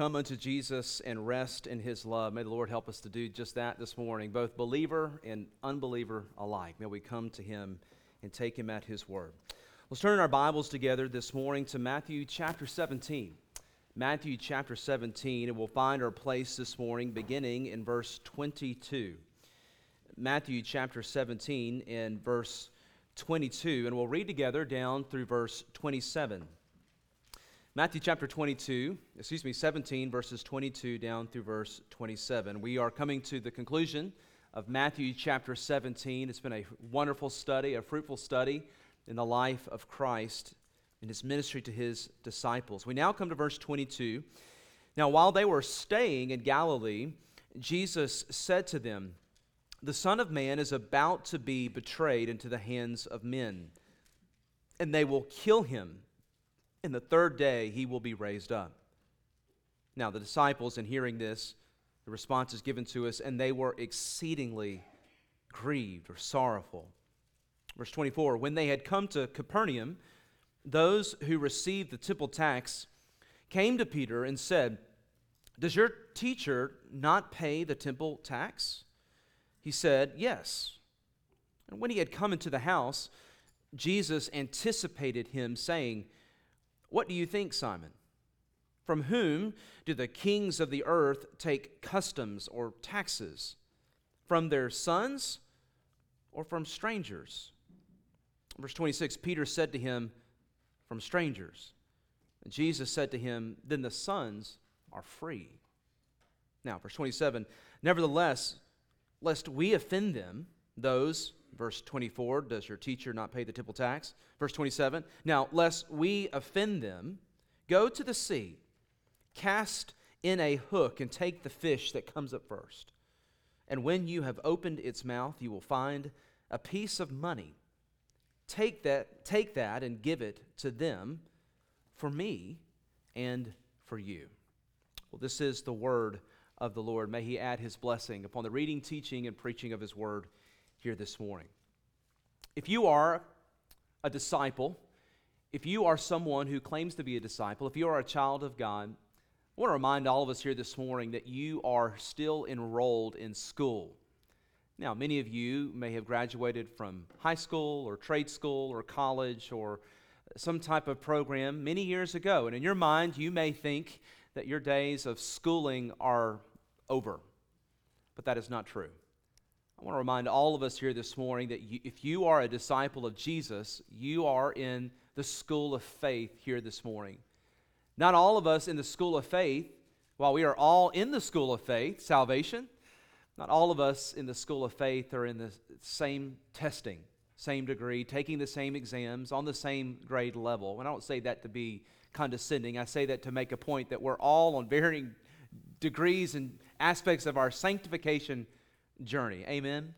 come unto Jesus and rest in his love. May the Lord help us to do just that this morning, both believer and unbeliever alike. May we come to him and take him at his word. Let's turn our Bibles together this morning to Matthew chapter 17. Matthew chapter 17, and we'll find our place this morning beginning in verse 22. Matthew chapter 17 and verse 22, and we'll read together down through verse 27. Matthew chapter 17, verses 22 down through verse 27. We are coming to the conclusion of Matthew chapter 17. It's been a wonderful study, a fruitful study in the life of Christ and his ministry to his disciples. We now come to verse 22. Now, while they were staying in Galilee, Jesus said to them, "The Son of Man is about to be betrayed into the hands of men, and they will kill him. And the third day he will be raised up." Now the disciples, in hearing this, the response is given to us, and they were exceedingly grieved or sorrowful. Verse 24, when they had come to Capernaum, those who received the temple tax came to Peter and said, "Does your teacher not pay the temple tax?" He said, "Yes." And when he had come into the house, Jesus anticipated him, saying, "What do you think, Simon? From whom do the kings of the earth take customs or taxes? From their sons or from strangers?" Verse 26, Peter said to him, "From strangers." And Jesus said to him, "Then the sons are free." Now, verse 27, nevertheless, lest we offend them, those, verse 24, does your teacher not pay the temple tax? Verse 27, now lest we offend them, go to the sea, cast in a hook, and take the fish that comes up first. And when you have opened its mouth, you will find a piece of money. Take that and give it to them for me and for you. Well, this is the word of the Lord. May he add his blessing upon the reading, teaching, and preaching of his word here this morning. If you are a disciple, if you are someone who claims to be a disciple, if you are a child of God, I want to remind all of us here this morning that you are still enrolled in school. Now, many of you may have graduated from high school or trade school or college or some type of program many years ago, and in your mind, you may think that your days of schooling are over, but that is not true. I want to remind all of us here this morning that if you are a disciple of Jesus, you are in the school of faith here this morning. Not all of us in the school of faith, while we are all in the school of faith, salvation, not all of us in the school of faith are in the same testing, same degree, taking the same exams on the same grade level. And I don't say that to be condescending. I say that to make a point that we're all on varying degrees and aspects of our sanctification journey. Amen.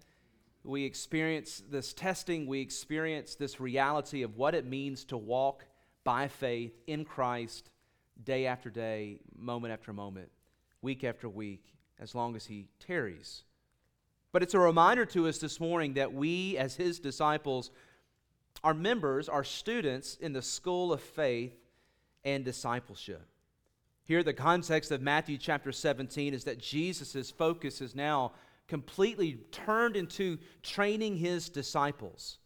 We experience this testing. We experience this reality of what it means to walk by faith in Christ day after day, moment after moment, week after week, as long as he tarries. But it's a reminder to us this morning that we, as his disciples, are members, are students in the school of faith and discipleship. Here, the context of Matthew chapter 17 is that Jesus' focus is now completely turned into training his disciples.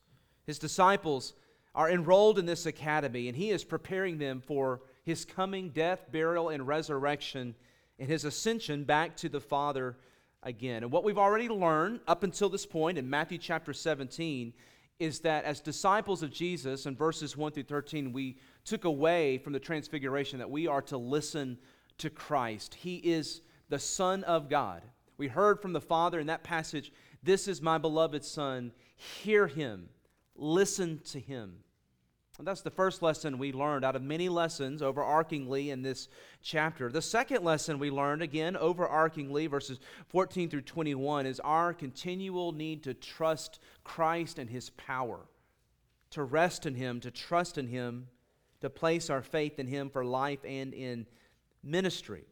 His disciples are enrolled in this academy, and he is preparing them for his coming death, burial, and resurrection, and his ascension back to the Father again. And what we've already learned up until this point in Matthew chapter 17 is that as disciples of Jesus, in verses 1 through 13, we took away from the transfiguration that we are to listen to Christ. He is the Son of God. We heard from the Father in that passage, "This is my beloved Son, hear him, listen to him." And that's the first lesson we learned out of many lessons overarchingly in this chapter. The second lesson we learned, again, overarchingly, verses 14 through 21, is our continual need to trust Christ and his power, to rest in him, to trust in him, to place our faith in him for life and in ministry.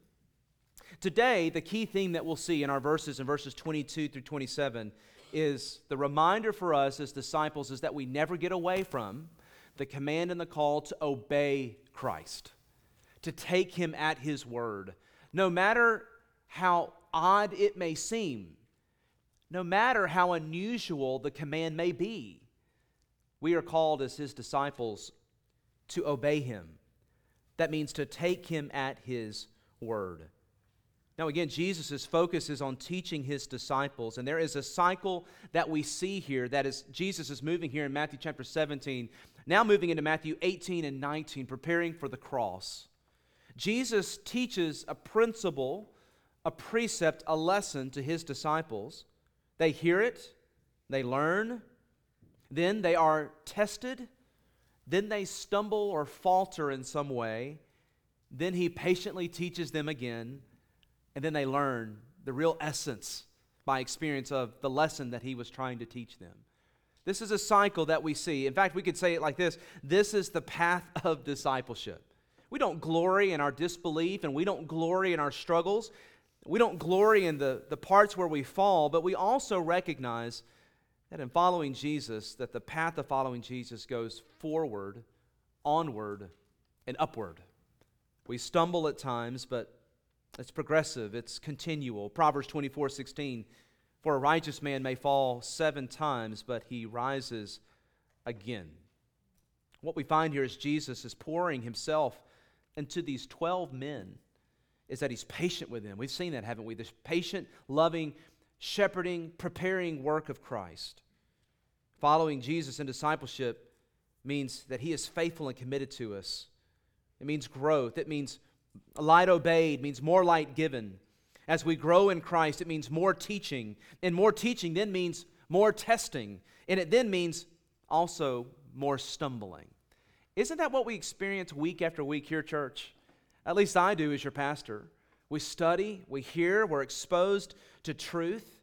Today, the key theme that we'll see in our verses, in verses 22 through 27, is the reminder for us as disciples is that we never get away from the command and the call to obey Christ, to take him at his word, No matter how odd it may seem, no matter how unusual the command may be, we are called as his disciples to obey him. That means to take him at his word. Now again, Jesus' focus is on teaching his disciples, and there is a cycle that we see here that is Jesus is moving here in Matthew chapter 17, now moving into Matthew 18 and 19, preparing for the cross. Jesus teaches a principle, a precept, a lesson to his disciples. They hear it, they learn, then they are tested, then they stumble or falter in some way, then he patiently teaches them again, and then they learn the real essence by experience of the lesson that he was trying to teach them. This is a cycle that we see. In fact, we could say it like this: this is the path of discipleship. We don't glory in our disbelief, and we don't glory in our struggles. We don't glory in the parts where we fall, but we also recognize that in following Jesus, that the path of following Jesus goes forward, onward, and upward. We stumble at times, but it's progressive, it's continual. Proverbs 24:16, for a righteous man may fall 7 times, but he rises again. What we find here is Jesus is pouring himself into these 12 men, is that he's patient with them. We've seen that, haven't we? This patient, loving, shepherding, preparing work of Christ. Following Jesus in discipleship means that he is faithful and committed to us. It means growth. It means light obeyed, means more light given. As we grow in Christ, it means more teaching. And more teaching then means more testing. And it then means also more stumbling. Isn't that what we experience week after week here, church? At least I do as your pastor. We study, we hear, we're exposed to truth.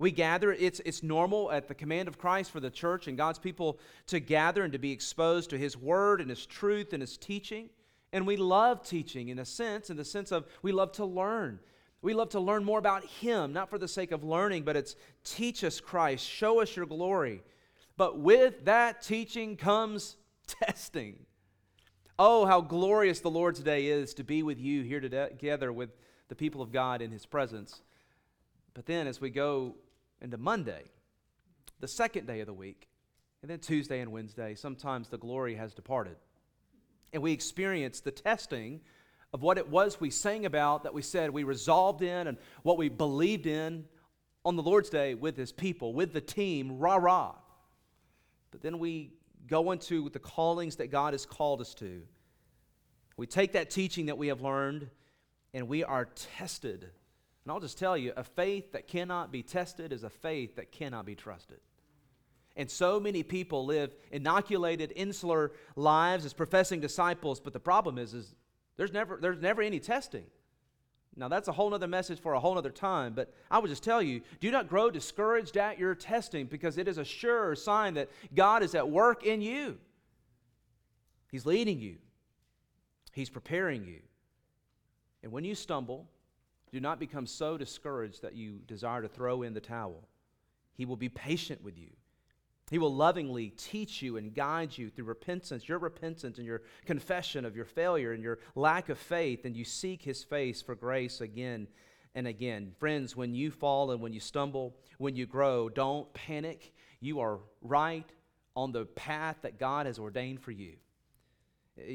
We gather. It's normal at the command of Christ for the church and God's people to gather and to be exposed to his word and his truth and his teaching. And we love teaching in the sense of we love to learn. We love to learn more about him, not for the sake of learning, but it's teach us Christ, show us your glory. But with that teaching comes testing. Oh, how glorious the Lord's day is to be with you here together with the people of God in his presence. But then as we go into Monday, the second day of the week, and then Tuesday and Wednesday, sometimes the glory has departed. And we experience the testing of what it was we sang about, that we said we resolved in, and what we believed in on the Lord's Day with his people, with the team, rah-rah. But then we go into the callings that God has called us to. We take that teaching that we have learned, and we are tested. And I'll just tell you, a faith that cannot be tested is a faith that cannot be trusted. And so many people live inoculated, insular lives as professing disciples, but the problem is there's never any testing. Now, that's a whole other message for a whole other time, but I would just tell you, do not grow discouraged at your testing, because it is a sure sign that God is at work in you. He's leading you. He's preparing you. And when you stumble, do not become so discouraged that you desire to throw in the towel. He will be patient with you. He will lovingly teach you and guide you through repentance, your repentance and your confession of your failure and your lack of faith, and you seek his face for grace again and again. Friends, when you fall and when you stumble, when you grow, don't panic. You are right on the path that God has ordained for you.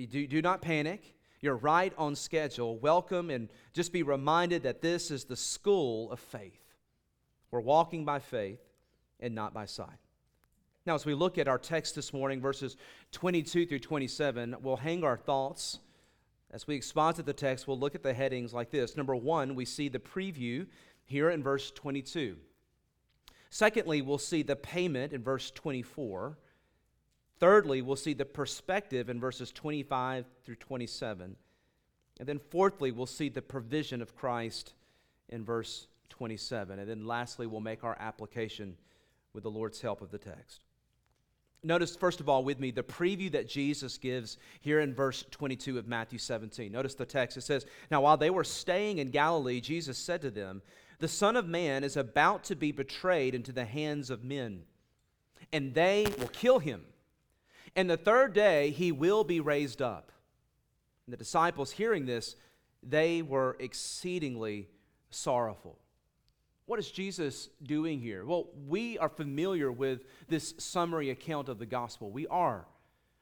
Do not panic. You're right on schedule. Welcome, and just be reminded that this is the school of faith. We're walking by faith and not by sight. Now, as we look at our text this morning, verses 22 through 27, we'll hang our thoughts. As we exposit the text, we'll look at the headings like this. Number one, we see the preview here in verse 22. Secondly, we'll see the payment in verse 24. Thirdly, we'll see the perspective in verses 25 through 27. And then fourthly, we'll see the provision of Christ in verse 27. And then lastly, we'll make our application with the Lord's help of the text. Notice, first of all, with me, the preview that Jesus gives here in verse 22 of Matthew 17. Notice the text. It says, "Now while they were staying in Galilee, Jesus said to them, 'The Son of Man is about to be betrayed into the hands of men, and they will kill him. And the third day he will be raised up.' And the disciples, hearing this, they were exceedingly sorrowful. What is Jesus doing here? Well, we are familiar with this summary account of the gospel. We are.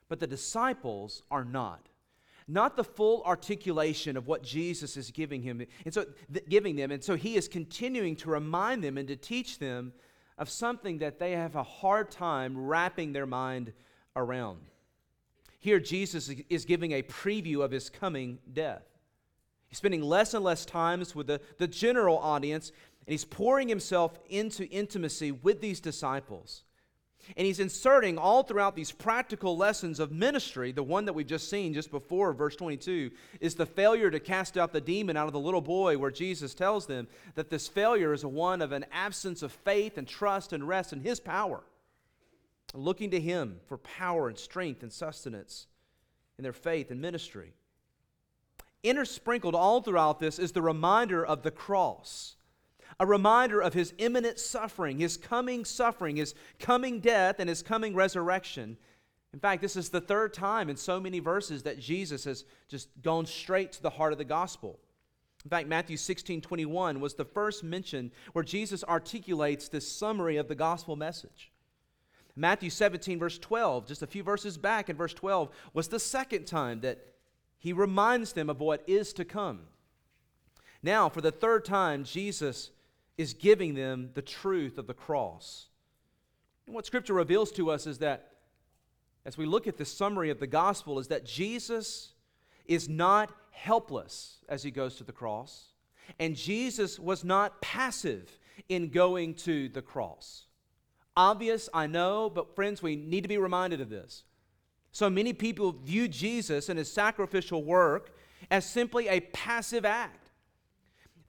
But the disciples are not. Not the full articulation of what Jesus is giving him, and so giving them, and so he is continuing to remind them and to teach them of something that they have a hard time wrapping their mind around. Here, Jesus is giving a preview of his coming death. He's spending less and less times with the general audience, and he's pouring himself into intimacy with these disciples. And he's inserting all throughout these practical lessons of ministry. The one that we've just seen just before, verse 22, is the failure to cast out the demon out of the little boy, where Jesus tells them that this failure is one of an absence of faith and trust and rest in his power, looking to him for power and strength and sustenance in their faith and ministry. Intersprinkled all throughout this is the reminder of the cross. A reminder of his imminent suffering, his coming death, and his coming resurrection. In fact, this is the third time in so many verses that Jesus has just gone straight to the heart of the gospel. In fact, Matthew 16:21 was the first mention where Jesus articulates this summary of the gospel message. Matthew 17, verse 12, just a few verses back in verse 12, was the second time that he reminds them of what is to come. Now, for the third time, Jesus is giving them the truth of the cross. And what Scripture reveals to us is that, as we look at the summary of the gospel, is that Jesus is not helpless as he goes to the cross, and Jesus was not passive in going to the cross. Obvious, I know, but friends, we need to be reminded of this. So many people view Jesus and his sacrificial work as simply a passive act.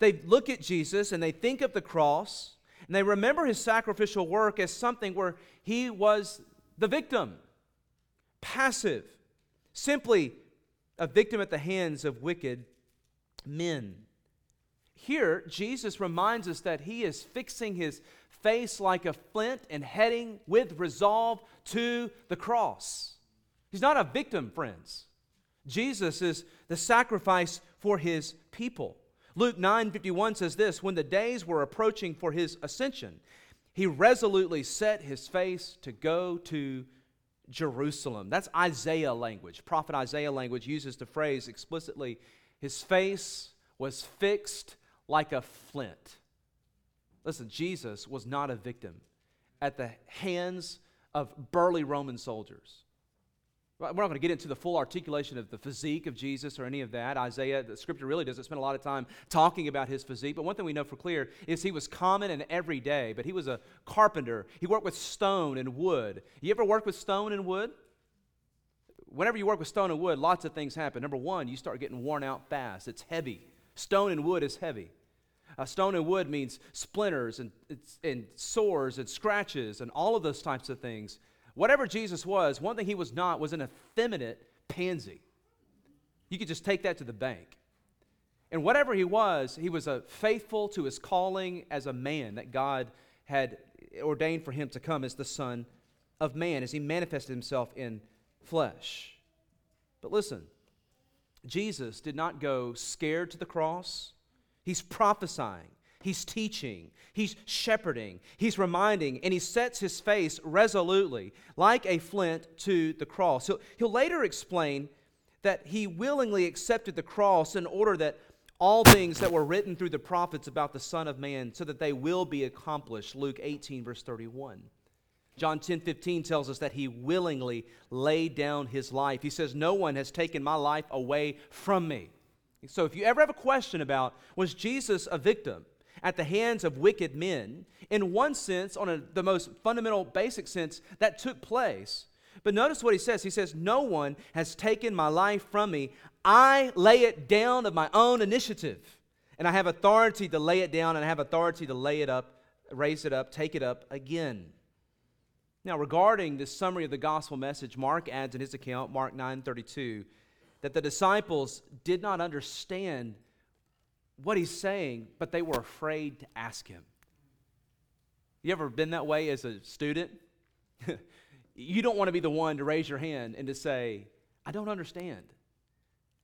They look at Jesus and they think of the cross, and they remember his sacrificial work as something where he was the victim, passive, simply a victim at the hands of wicked men. Here, Jesus reminds us that he is fixing his face like a flint and heading with resolve to the cross. He's not a victim, friends. Jesus is the sacrifice for his people. Luke 9:51 says this, when the days were approaching for his ascension, he resolutely set his face to go to Jerusalem. That's Isaiah language. Prophet Isaiah language uses the phrase explicitly, his face was fixed like a flint. Listen, Jesus was not a victim at the hands of burly Roman soldiers. We're not going to get into the full articulation of the physique of Jesus or any of that. Isaiah, the Scripture really doesn't spend a lot of time talking about his physique. But one thing we know for clear is he was common and everyday, but he was a carpenter. He worked with stone and wood. You ever work with stone and wood? Whenever you work with stone and wood, lots of things happen. Number one, you start getting worn out fast. It's heavy. Stone and wood is heavy. Stone and wood means splinters and sores and scratches and all of those types of things. Whatever Jesus was, one thing he was not was an effeminate pansy. You could just take that to the bank. And whatever he was faithful to his calling as a man that God had ordained for him to come as the Son of Man, as he manifested himself in flesh. But listen, Jesus did not go scared to the cross. He's prophesying. He's teaching, he's shepherding, he's reminding, and he sets his face resolutely like a flint to the cross. He'll later explain that he willingly accepted the cross in order that all things that were written through the prophets about the Son of Man, so that they will be accomplished, Luke 18, verse 31. John 10:15 tells us that he willingly laid down his life. He says, no one has taken my life away from me. So if you ever have a question about, was Jesus a victim at the hands of wicked men, in one sense, on the most fundamental, basic sense, that took place. But notice what he says. He says, no one has taken my life from me. I lay it down of my own initiative. And I have authority to lay it down, and I have authority to lay it up, raise it up, take it up again. Now, regarding this summary of the gospel message, Mark adds in his account, Mark 9:32, that the disciples did not understand what he's saying, but they were afraid to ask him. You ever been that way as a student? You don't want to be the one to raise your hand and to say, I don't understand.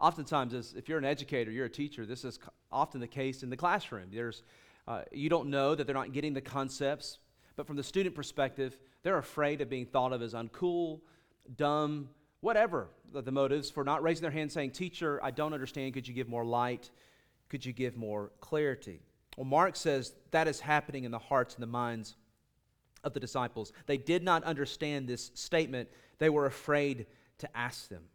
Oftentimes, if you're an educator, you're a teacher, this is often the case in the classroom. You don't know that they're not getting the concepts, but from the student perspective, they're afraid of being thought of as uncool, dumb, whatever the motives for not raising their hand saying, "Teacher, I don't understand. Could you give more light? Could you give more clarity?" Well, Mark says that is happening in the hearts and the minds of the disciples. They did not understand this statement. They were afraid to ask them.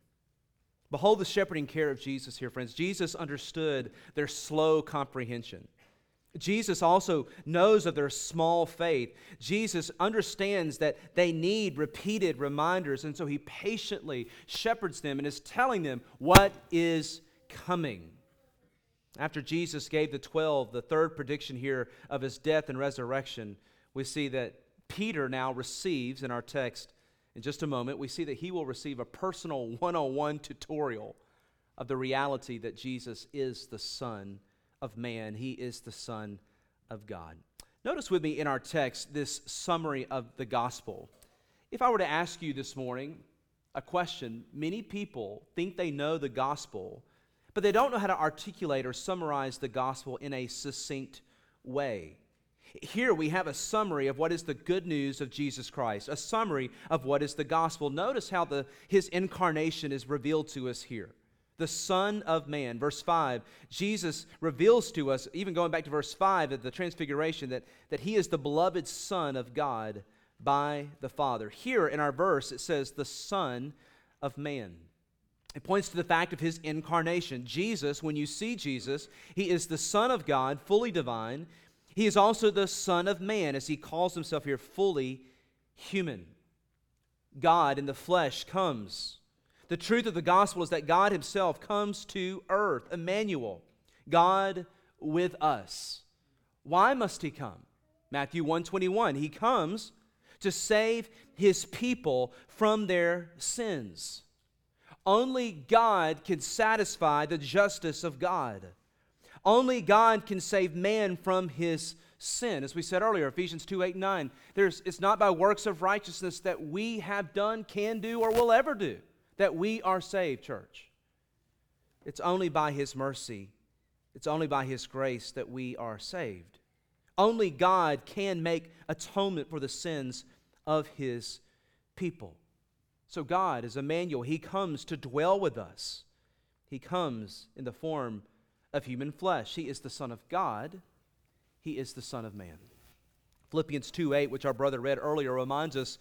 Behold the shepherding care of Jesus here, friends. Jesus understood their slow comprehension. Jesus also knows of their small faith. Jesus understands that they need repeated reminders, and so he patiently shepherds them and is telling them what is coming. After Jesus gave the 12 the third prediction here of his death and resurrection, we see that Peter now receives in our text, in just a moment, we see that he will receive a personal one-on-one tutorial of the reality that Jesus is the Son of Man. He is the Son of God. Notice with me in our text this summary of the gospel. If I were to ask you this morning a question, many people think they know the gospel, but they don't know how to articulate or summarize the gospel in a succinct way. Here we have a summary of what is the good news of Jesus Christ, a summary of what is the gospel. Notice how his incarnation is revealed to us here. The Son of Man, verse 5, Jesus reveals to us, even going back to verse 5 of the Transfiguration, that he is the beloved Son of God by the Father. Here in our verse, it says, the Son of Man. It points to the fact of his incarnation. Jesus, when you see Jesus, he is the Son of God, fully divine. He is also the Son of Man, as he calls himself here, fully human. God in the flesh comes. The truth of the gospel is that God himself comes to earth, Emmanuel, God with us. Why must he come? Matthew 1:21, he comes to save his people from their sins. Only God can satisfy the justice of God. Only God can save man from his sin. As we said earlier, Ephesians 2:8-9, it's not by works of righteousness that we have done, can do, or will ever do, that we are saved, church. It's only by his mercy, it's only by his grace that we are saved. Only God can make atonement for the sins of his people. So God is Emmanuel. He comes to dwell with us. He comes in the form of human flesh. He is the Son of God. He is the Son of Man. Philippians 2:8, which our brother read earlier, reminds us,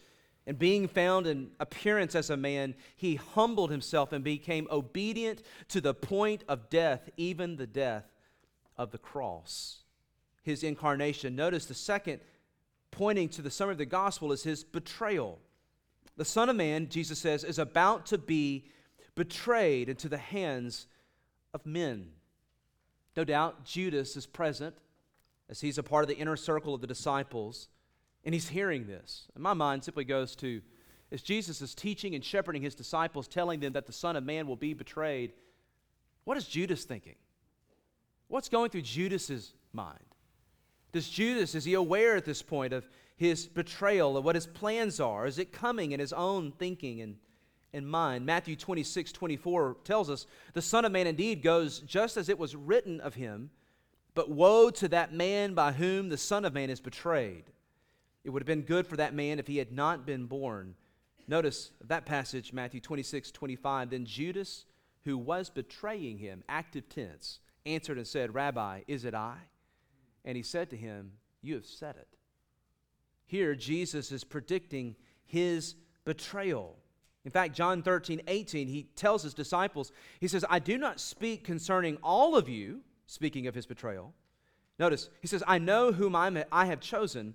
and being found in appearance as a man, he humbled himself and became obedient to the point of death, even the death of the cross. His incarnation. Notice the second pointing to the summary of the gospel is his betrayal. The Son of Man, Jesus says, is about to be betrayed into the hands of men. No doubt Judas is present as he's a part of the inner circle of the disciples. And he's hearing this. And my mind simply goes to, as Jesus is teaching and shepherding his disciples, telling them that the Son of Man will be betrayed, what is Judas thinking? What's going through Judas's mind? Is he aware at this point of his betrayal, of what his plans are? Is it coming in his own thinking and mind? Matthew 26:24 tells us, the Son of Man indeed goes just as it was written of him, but woe to that man by whom the Son of Man is betrayed. It would have been good for that man if he had not been born. Notice that passage, Matthew 26:25. Then Judas, who was betraying him, active tense, answered and said, "Rabbi, is it I?" And he said to him, "You have said it." Here, Jesus is predicting his betrayal. In fact, John 13:18, he tells his disciples, he says, "I do not speak concerning all of you," speaking of his betrayal. Notice, he says, "I know whom I have chosen,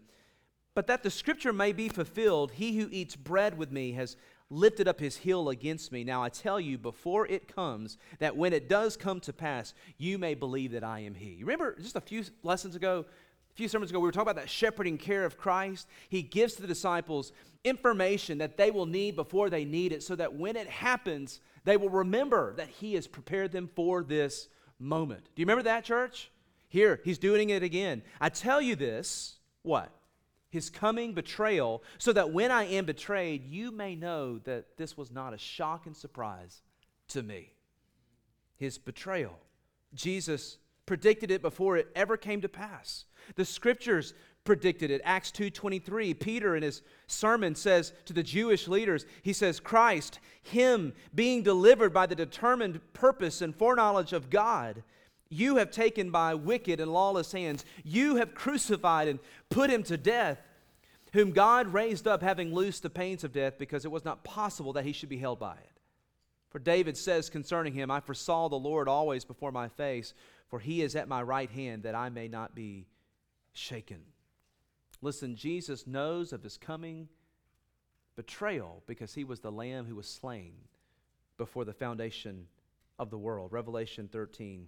but that the scripture may be fulfilled, he who eats bread with me has lifted up his heel against me. Now I tell you before it comes, that when it does come to pass, you may believe that I am he." You remember just a few sermons ago, we were talking about that shepherding care of Christ. He gives to the disciples information that they will need before they need it, so that when it happens, they will remember that he has prepared them for this moment. Do you remember that, church? Here, he's doing it again. I tell you this, what? His coming betrayal, so that when I am betrayed, you may know that this was not a shock and surprise to me. his betrayal. Jesus predicted it before it ever came to pass. The Scriptures predicted it. Acts 2:23, Peter in his sermon says to the Jewish leaders, he says, Christ, him being delivered by the determined purpose and foreknowledge of God, you have taken by wicked and lawless hands. You have crucified and put him to death, whom God raised up, having loosed the pains of death, because it was not possible that he should be held by it. For David says concerning him, I foresaw the Lord always before my face, for he is at my right hand, that I may not be shaken. Listen, Jesus knows of his coming betrayal because he was the Lamb who was slain before the foundation of the world. Revelation 13,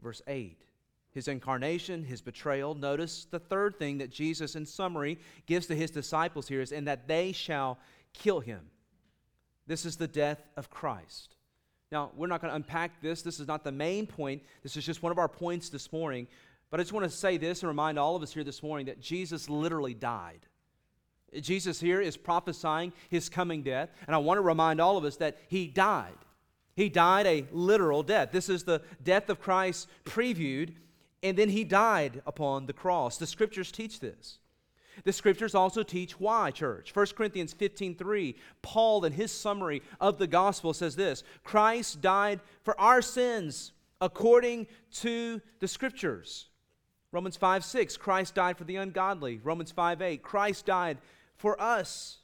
verse 8. His incarnation, his betrayal. Notice the third thing that Jesus, in summary, gives to his disciples here is, and that they shall kill him. This is the death of Christ. Now, we're not going to unpack this. This is not the main point. This is just one of our points this morning. But I just want to say this and remind all of us here this morning that Jesus literally died. Jesus here is prophesying his coming death, and I want to remind all of us that he died. He died a literal death. This is the death of Christ previewed, and then he died upon the cross. The Scriptures teach this. The Scriptures also teach why, church. 1 Corinthians 15:3, Paul in his summary of the gospel says this, Christ died for our sins according to the Scriptures. Romans 5:6, Christ died for the ungodly. Romans 5:8, Christ died for us.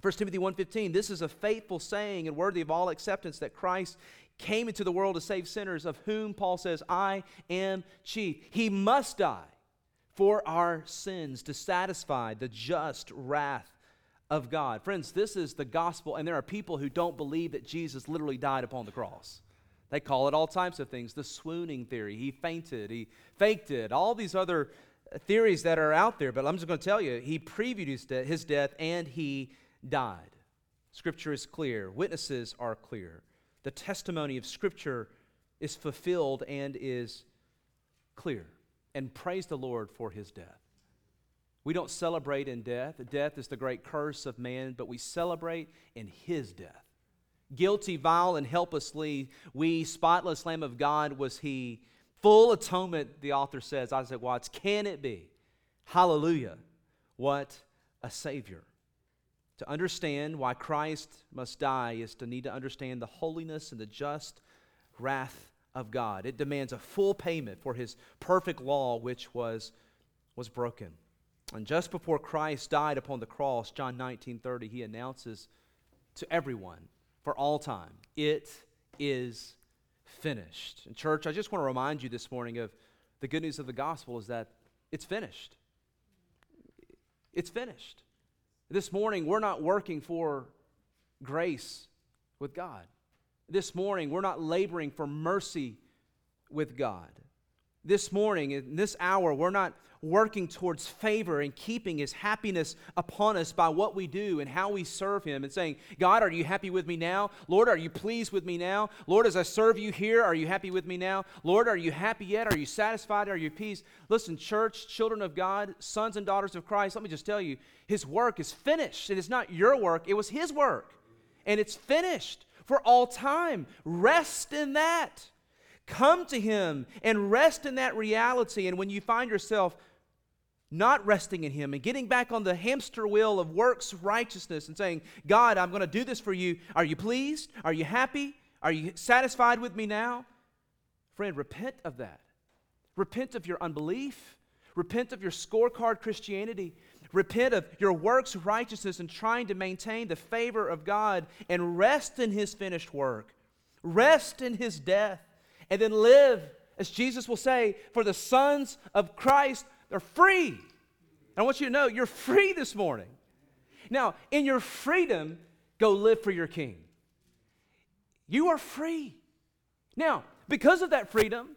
1 Timothy 1:15, this is a faithful saying and worthy of all acceptance that Christ came into the world to save sinners, of whom Paul says, I am chief. He must die for our sins to satisfy the just wrath of God. Friends, this is the gospel, and there are people who don't believe that Jesus literally died upon the cross. They call it all types of things, the swooning theory, he fainted, he faked it, all these other theories that are out there, but I'm just going to tell you, he previewed his death and he died. Scripture is clear, witnesses are clear. The testimony of Scripture is fulfilled and is clear. And praise the Lord for his death. We don't celebrate in death. Death is the great curse of man, but we celebrate in his death. Guilty, vile, and helplessly, we, spotless Lamb of God, was he. Full atonement, the author says, Isaac Watts, can it be? Hallelujah. What a Savior. To understand why Christ must die is to need to understand the holiness and the just wrath of God. It demands a full payment for his perfect law, which was broken. And just before Christ died upon the cross, John 19:30, he announces to everyone, for all time, it is finished. And church, I just want to remind you this morning of the good news of the gospel is that it's finished. It's finished. This morning, we're not working for grace with God. This morning, we're not laboring for mercy with God. This morning, in this hour, we're not working towards favor and keeping his happiness upon us by what we do and how we serve him and saying, God, are you happy with me now? Lord, are you pleased with me now? Lord, as I serve you here, are you happy with me now? Lord, are you happy yet? Are you satisfied? Are you at peace? Listen, church, children of God, sons and daughters of Christ, let me just tell you, his work is finished. It is not your work. It was his work. And it's finished for all time. Rest in that. Come to him and rest in that reality. And when you find yourself not resting in him and getting back on the hamster wheel of works righteousness and saying, God, I'm going to do this for you. Are you pleased? Are you happy? Are you satisfied with me now? Friend, repent of that. Repent of your unbelief. Repent of your scorecard Christianity. Repent of your works righteousness and trying to maintain the favor of God and rest in his finished work. Rest in his death. And then live, as Jesus will say, for the sons of Christ are free. And I want you to know you're free this morning. Now, in your freedom, go live for your King. You are free. Now, because of that freedom,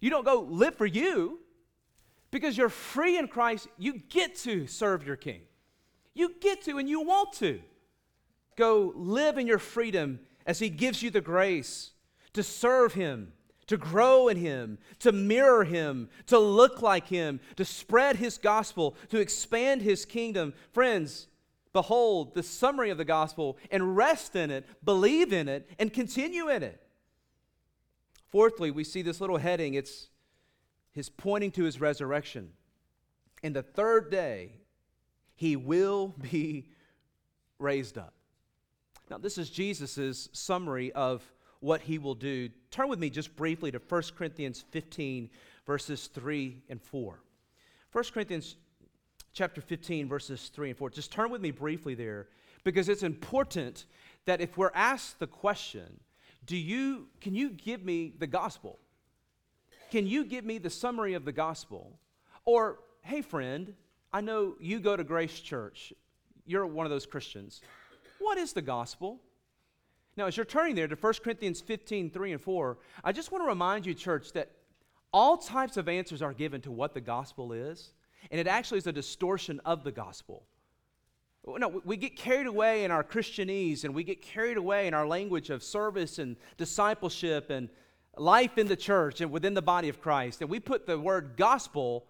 you don't go live for you. Because you're free in Christ, you get to serve your King. You get to and you want to go live in your freedom as he gives you the grace to serve him, to grow in him, to mirror him, to look like him, to spread his gospel, to expand his kingdom. Friends, behold the summary of the gospel and rest in it, believe in it, and continue in it. Fourthly, we see this little heading. It's his pointing to his resurrection. In the third day, he will be raised up. Now, this is Jesus' summary of what he will do. Turn with me just briefly to 1 Corinthians 15, verses 3 and 4. 1 Corinthians chapter 15, verses 3 and 4. Just turn with me briefly there, because it's important that if we're asked the question, can you give me the gospel? Can you give me the summary of the gospel? Or, hey friend, I know you go to Grace Church. You're one of those Christians. What is the gospel? Now, as you're turning there to 1 Corinthians 15, 3 and 4, I just want to remind you, church, that all types of answers are given to what the gospel is, and it actually is a distortion of the gospel. No, we get carried away in our Christianese, and we get carried away in our language of service and discipleship and life in the church and within the body of Christ, and we put the word gospel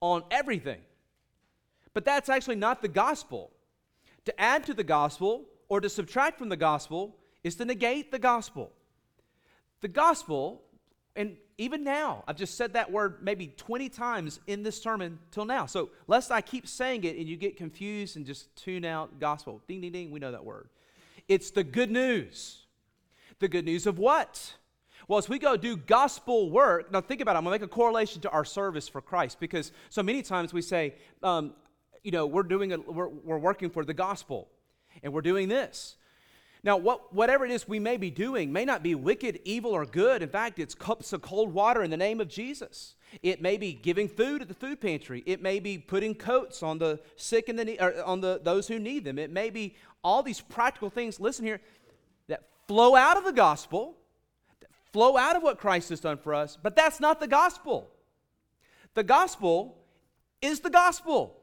on everything. But that's actually not the gospel. To add to the gospel or to subtract from the gospel is to negate the gospel. The gospel, and even now, I've just said that word maybe 20 times in this sermon till now. So lest I keep saying it and you get confused and just tune out gospel. Ding, ding, ding, we know that word. It's the good news. The good news of what? Well, as we go do gospel work, now think about it, I'm going to make a correlation to our service for Christ, because so many times we say, we're working for the gospel, and we're doing this. Now, whatever it is we may be doing may not be wicked, evil, or good. In fact, it's cups of cold water in the name of Jesus. It may be giving food at the food pantry. It may be putting coats on the sick and those who need them. It may be all these practical things, listen here, that flow out of the gospel, that flow out of what Christ has done for us, but that's not the gospel. The gospel is the gospel.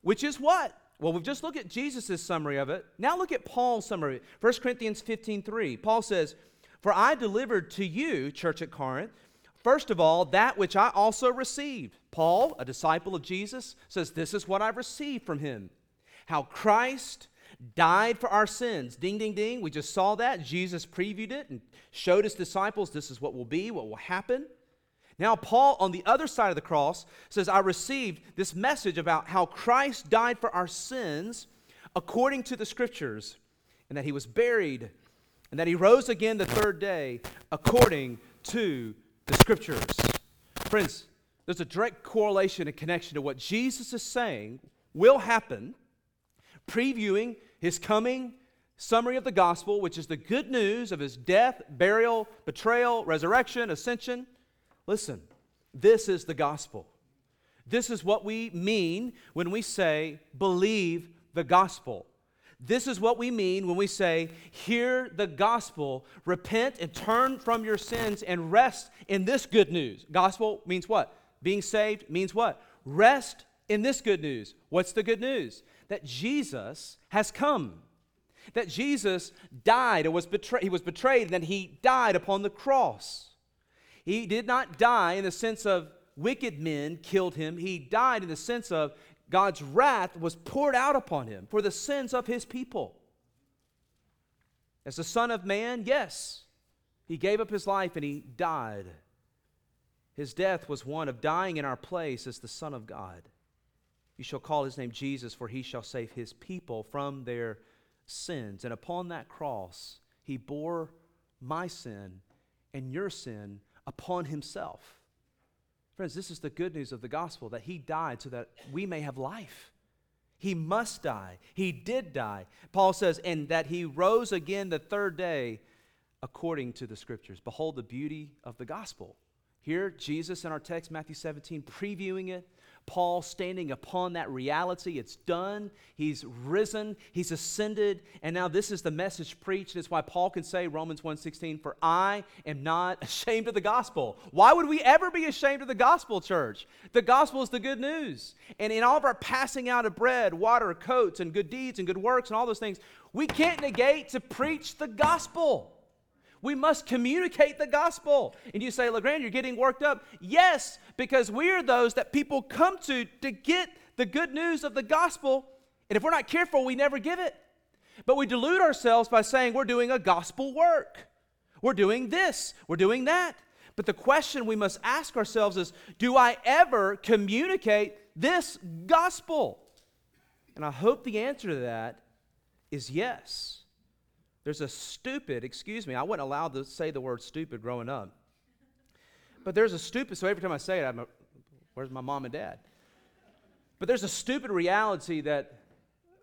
Which is what? Well, we've just looked at Jesus' summary of it. Now look at Paul's summary of it. 1 Corinthians 15:3. Paul says, "For I delivered to you, church at Corinth, first of all, that which I also received." Paul, a disciple of Jesus, says, "This is what I received from him. How Christ died for our sins." Ding, ding, ding. We just saw that. Jesus previewed it and showed his disciples this is what will be, what will happen. Now Paul, on the other side of the cross, says, "I received this message about how Christ died for our sins according to the Scriptures, and that he was buried, and that he rose again the third day according to the Scriptures." Friends, there's a direct correlation and connection to what Jesus is saying will happen, previewing his coming, summary of the gospel, which is the good news of his death, burial, betrayal, resurrection, ascension. Listen, this is the gospel. This is what we mean when we say, believe the gospel. This is what we mean when we say, hear the gospel, repent and turn from your sins and rest in this good news. Gospel means what? Being saved means what? Rest in this good news. What's the good news? That Jesus has come. That Jesus died and was betrayed. He was betrayed and then he died upon the cross. He did not die in the sense of wicked men killed him. He died in the sense of God's wrath was poured out upon him for the sins of his people. As the Son of Man, yes, he gave up his life and he died. His death was one of dying in our place as the Son of God. "You shall call his name Jesus, for he shall save his people from their sins." And upon that cross, he bore my sin and your sin upon himself. Friends, this is the good news of the gospel, that he died so that we may have life. He must die. He did die. Paul says, "And that he rose again the third day according to the Scriptures." Behold the beauty of the gospel. Here, Jesus in our text, Matthew 17, previewing it. Paul standing upon that reality. It's done. He's risen. He's ascended. And now this is the message preached. That's why Paul can say, Romans 1:16, "For I am not ashamed of the gospel." Why would we ever be ashamed of the gospel, church? The gospel is the good news. And in all of our passing out of bread, water, coats, and good deeds, and good works, and all those things, we can't negate to preach the gospel. We must communicate the gospel. And you say, "LeGrand, you're getting worked up." Yes, because we're those that people come to get the good news of the gospel. And if we're not careful, we never give it. But we delude ourselves by saying we're doing a gospel work. We're doing this. We're doing that. But the question we must ask ourselves is, do I ever communicate this gospel? And I hope the answer to that is yes. There's a stupid, excuse me, I wasn't allowed to say the word stupid growing up. But there's a stupid, so every time I say it, where's my mom and dad? But there's a stupid reality that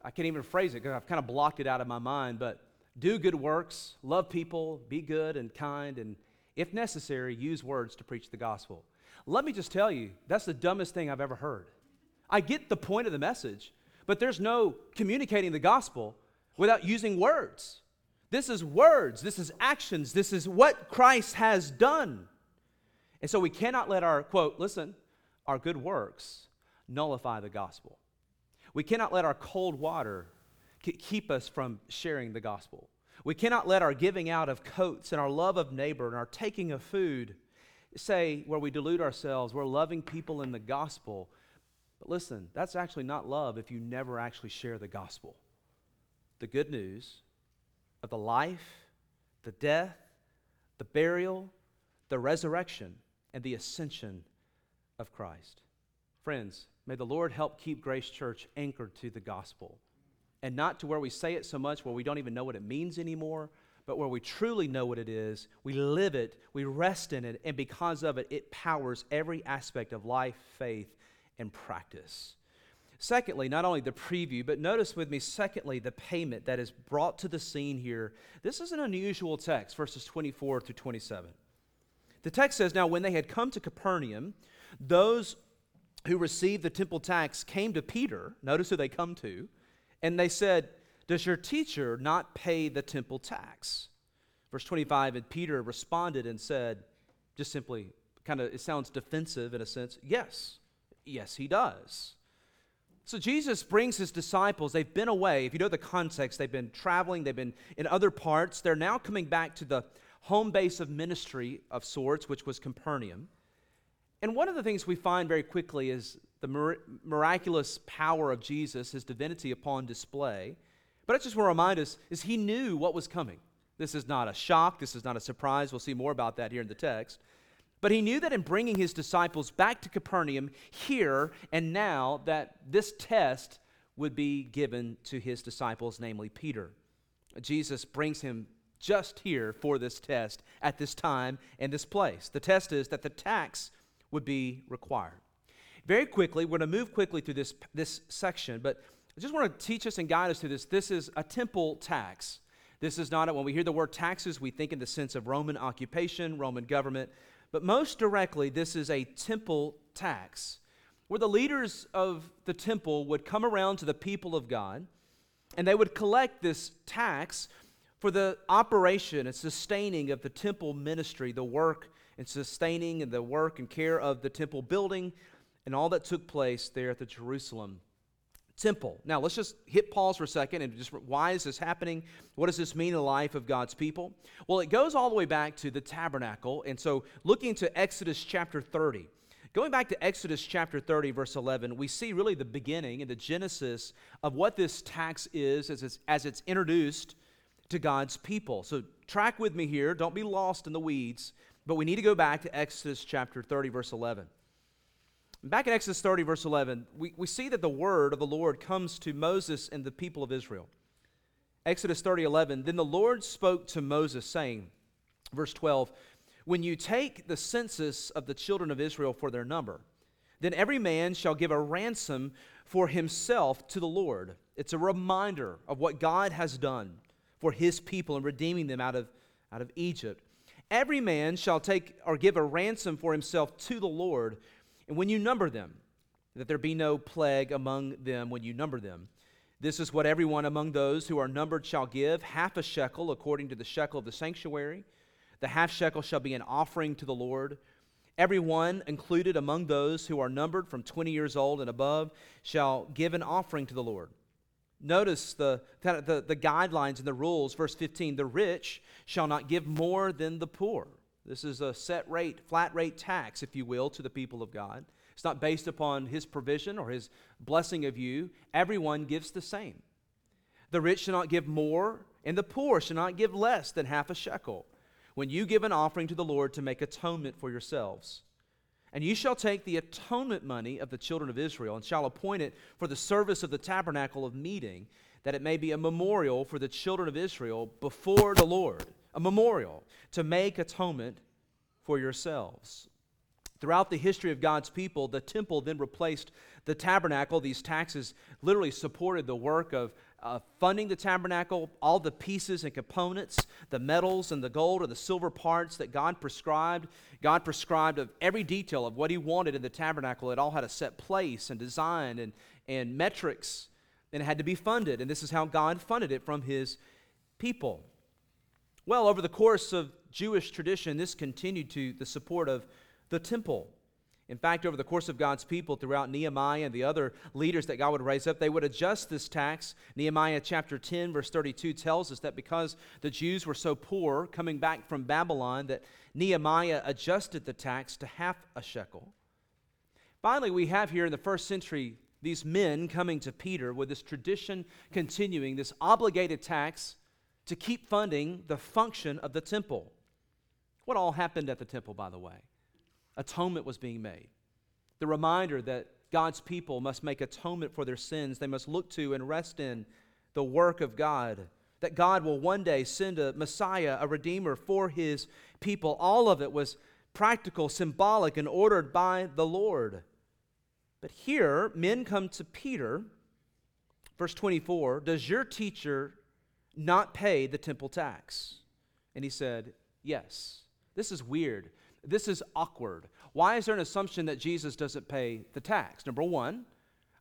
I can't even phrase it because I've kind of blocked it out of my mind, but do good works, love people, be good and kind, and if necessary, use words to preach the gospel. Let me just tell you, that's the dumbest thing I've ever heard. I get the point of the message, but there's no communicating the gospel without using words. This is words, this is actions, this is what Christ has done. And so we cannot let our, quote, listen, our good works nullify the gospel. We cannot let our cold water keep us from sharing the gospel. We cannot let our giving out of coats and our love of neighbor and our taking of food say where we delude ourselves, we're loving people in the gospel. But listen, that's actually not love if you never actually share the gospel. The good news of the life, the death, the burial, the resurrection, and the ascension of Christ. Friends, may the Lord help keep Grace Church anchored to the gospel, and not to where we say it so much where we don't even know what it means anymore, but where we truly know what it is, we live it, we rest in it, and because of it, it powers every aspect of life, faith, and practice. Secondly, not only the preview, but notice with me, secondly, the payment that is brought to the scene here. This is an unusual text, verses 24 through 27. The text says, now when they had come to Capernaum, those who received the temple tax came to Peter, notice who they come to, and they said, does your teacher not pay the temple tax? Verse 25, and Peter responded and said, just simply, kind of, it sounds defensive in a sense, yes, he does. So Jesus brings his disciples, they've been away, if you know the context, they've been traveling, they've been in other parts, they're now coming back to the home base of ministry of sorts, which was Capernaum. And one of the things we find very quickly is the miraculous power of Jesus, his divinity upon display. But I just want to remind us, is he knew what was coming. This is not a shock. This is not a surprise. We'll see more about that here in the text. But he knew that in bringing his disciples back to Capernaum here and now that this test would be given to his disciples, namely Peter. Jesus brings him just here for this test at this time and this place. The test is that the tax would be required. Very quickly, we're going to move quickly through this section, but I just want to teach us and guide us through this. This is a temple tax. This is not, when we hear the word taxes, we think in the sense of Roman occupation, Roman government, but most directly, this is a temple tax where the leaders of the temple would come around to the people of God and they would collect this tax for the operation and sustaining of the temple ministry, the work and sustaining and the work and care of the temple building and all that took place there at the Jerusalem temple. Now, let's just hit pause for a second and just why is this happening? What does this mean in the life of God's people? Well, it goes all the way back to the tabernacle. And so looking to Exodus chapter 30, going back to Exodus chapter 30, verse 11, we see really the beginning and the genesis of what this tax is as it's introduced to God's people. So track with me here. Don't be lost in the weeds. But we need to go back to Exodus chapter 30, verse 11. Back in Exodus 30, verse 11, we see that the word of the Lord comes to Moses and the people of Israel. Exodus 30, 11, then the Lord spoke to Moses, saying, verse 12, when you take the census of the children of Israel for their number, then every man shall give a ransom for himself to the Lord. It's a reminder of what God has done for his people in redeeming them out of Egypt. Every man shall take or give a ransom for himself to the Lord, and when you number them, that there be no plague among them when you number them. This is what everyone among those who are numbered shall give, half a shekel according to the shekel of the sanctuary. The half shekel shall be an offering to the Lord. Everyone included among those who are numbered from 20 years old and above shall give an offering to the Lord. Notice the guidelines and the rules. Verse 15, the rich shall not give more than the poor. This is a set rate, flat rate tax, if you will, to the people of God. It's not based upon his provision or his blessing of you. Everyone gives the same. The rich shall not give more, and the poor shall not give less than half a shekel. when you give an offering to the Lord to make atonement for yourselves. And you shall take the atonement money of the children of Israel and shall appoint it for the service of the tabernacle of meeting, that it may be a memorial for the children of Israel before the Lord, a memorial to make atonement for yourselves." Throughout the history of God's people, the temple then replaced the tabernacle. These taxes literally supported the work of funding the tabernacle, all the pieces and components, the metals and the gold or the silver parts that God prescribed. God prescribed of every detail of what he wanted in the tabernacle. It all had a set place and design and metrics, and it had to be funded. And this is how God funded it from his people. Well, over the course of Jewish tradition, this continued to the support of the temple. In fact, over the course of God's people, throughout Nehemiah and the other leaders that God would raise up, they would adjust this tax. Nehemiah chapter 10, verse 32 tells us that because the Jews were so poor coming back from Babylon, that Nehemiah adjusted the tax to half a shekel. Finally, we have here in the first century these men coming to Peter with this tradition continuing, this obligated tax to keep funding the function of the temple. What all happened at the temple, by the way? Atonement was being made. The reminder that God's people must make atonement for their sins. They must look to and rest in the work of God, that God will one day send a Messiah, a Redeemer for his people. All of it was practical, symbolic, and ordered by the Lord. But here, men come to Peter, verse 24, "Does your teacher not pay the temple tax?" And he said, "Yes." This is weird. This is awkward. Why is there an assumption that Jesus doesn't pay the tax? Number one,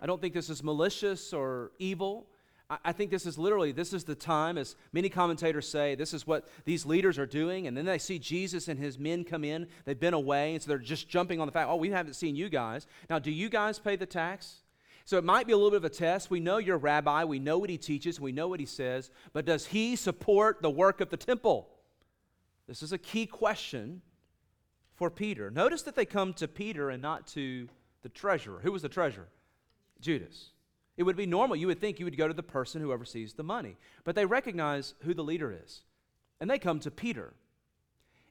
I don't think this is malicious or evil. I think this is literally, this is the time, as many commentators say, this is what these leaders are doing. And then they see Jesus and his men come in. They've been away, and so they're just jumping on the fact, oh, we haven't seen you guys. Now, do you guys pay the tax? So it might be a little bit of a test. We know you're a rabbi. We know what he teaches. We know what he says. But does he support the work of the temple? This is a key question for Peter. Notice that they come to Peter and not to the treasurer. Who was the treasurer? Judas. It would be normal. You would think you would go to the person who oversees the money. But they recognize who the leader is. And they come to Peter.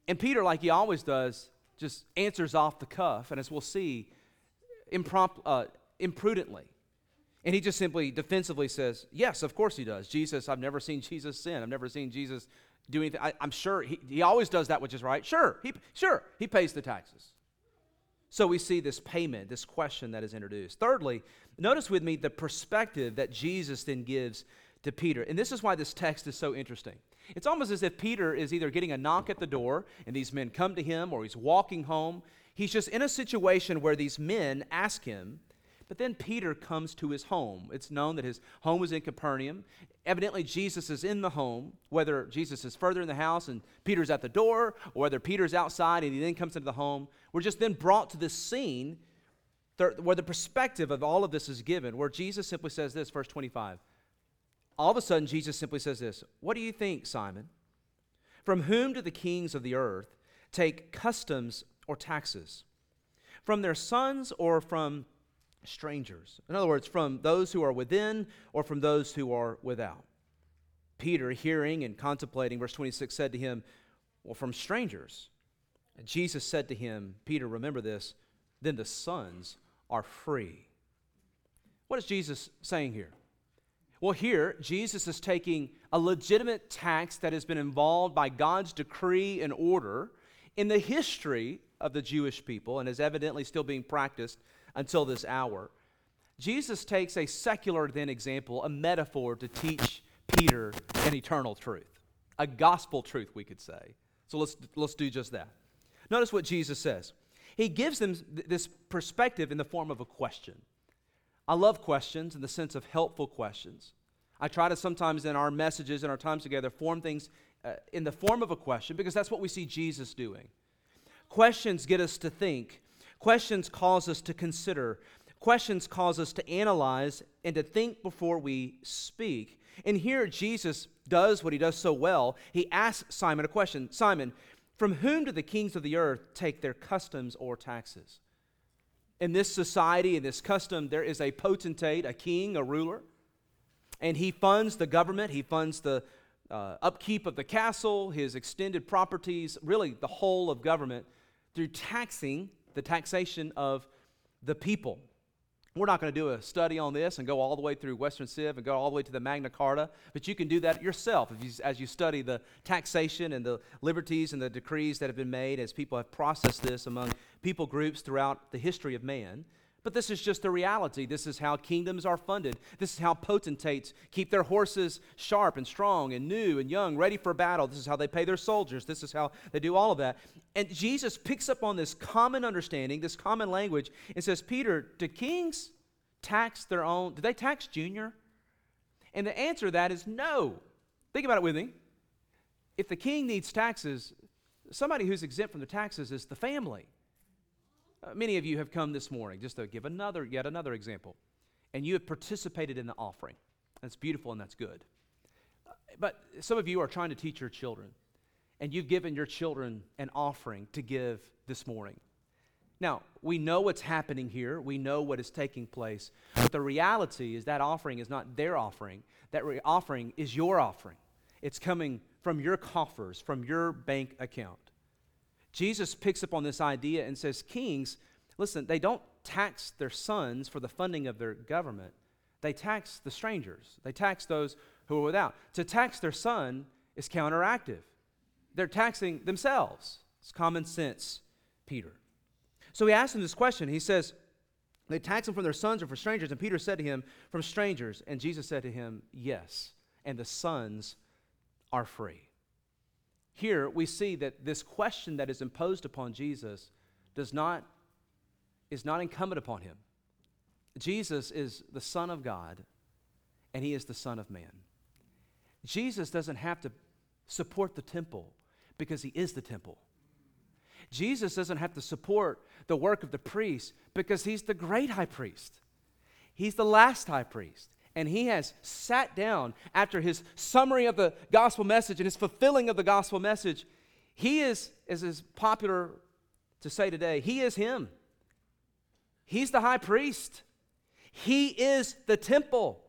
And Peter, like he always does, just answers off the cuff. And as we'll see, imprudently. And he just simply defensively says, yes, of course he does. Jesus, I've never seen Jesus sin. I've never seen Jesus do anything. I'm sure he always does that which is right. Sure, he pays the taxes. So we see this payment, this question that is introduced. Thirdly, notice with me the perspective that Jesus then gives to Peter. And this is why this text is so interesting. It's almost as if Peter is either getting a knock at the door and these men come to him, or he's walking home. He's just in a situation where these men ask him, but then Peter comes to his home. It's known that his home was in Capernaum. Evidently, Jesus is in the home, whether Jesus is further in the house and Peter's at the door, or whether Peter's outside and he then comes into the home. We're just then brought to this scene where the perspective of all of this is given, where Jesus simply says this, verse 25. All of a sudden, Jesus simply says this, "What do you think, Simon? From whom do the kings of the earth take customs or taxes? From their sons or from strangers?" In other words, from those who are within or from those who are without. Peter, hearing and contemplating, verse 26, said to him, "Well, from strangers." And Jesus said to him, "Peter, remember this, then the sons are free." What is Jesus saying here? Well, here, Jesus is taking a legitimate tax that has been involved by God's decree and order in the history of the Jewish people and is evidently still being practiced until this hour. Jesus takes a secular then example, a metaphor, to teach Peter an eternal truth, a gospel truth, we could say. So let's do just that. Notice what Jesus says. He gives them this perspective in the form of a question. I love questions in the sense of helpful questions. I try to sometimes in our messages and our times together form things in the form of a question, because that's what we see Jesus doing. Questions get us to think. Questions cause us to consider. Questions cause us to analyze and to think before we speak. And here Jesus does what he does so well. He asks Simon a question. "Simon, from whom do the kings of the earth take their customs or taxes?" In this society, in this custom, there is a potentate, a king, a ruler. And he funds the government. He funds the upkeep of the castle, his extended properties, really the whole of government, through taxation of the people. We're not going to do a study on this and go all the way through Western Civ and go all the way to the Magna Carta, but you can do that yourself as you study the taxation and the liberties and the decrees that have been made as people have processed this among people groups throughout the history of man. But this is just the reality. This is how kingdoms are funded. This is how potentates keep their horses sharp and strong and new and young, ready for battle. This is how they pay their soldiers. This is how they do all of that. And Jesus picks up on this common understanding, this common language, and says, Peter, do kings tax their own? Do they tax junior? And the answer to that is no. Think about it with me. If the king needs taxes, somebody who's exempt from the taxes is the family. Many of you have come this morning, just to give yet another example, and you have participated in the offering. That's beautiful and that's good. But some of you are trying to teach your children, and you've given your children an offering to give this morning. Now, we know what's happening here. We know what is taking place. But the reality is that offering is not their offering. That offering is your offering. It's coming from your coffers, from your bank account. Jesus picks up on this idea and says, kings, listen, they don't tax their sons for the funding of their government. They tax the strangers. They tax those who are without. To tax their son is counteractive. They're taxing themselves. It's common sense, Peter. So he asks him this question. He says, they tax them from their sons or for strangers. And Peter said to him, from strangers. And Jesus said to him, yes, and the sons are free. Here we see that this question that is imposed upon Jesus is not incumbent upon him. Jesus is the Son of God, and he is the Son of Man. Jesus doesn't have to support the temple because he is the temple. Jesus doesn't have to support the work of the priest because he's the great high priest. He's the last high priest. And he has sat down after his summary of the gospel message and his fulfilling of the gospel message. He is, as is popular to say today, he is him. He's the high priest. He is the temple.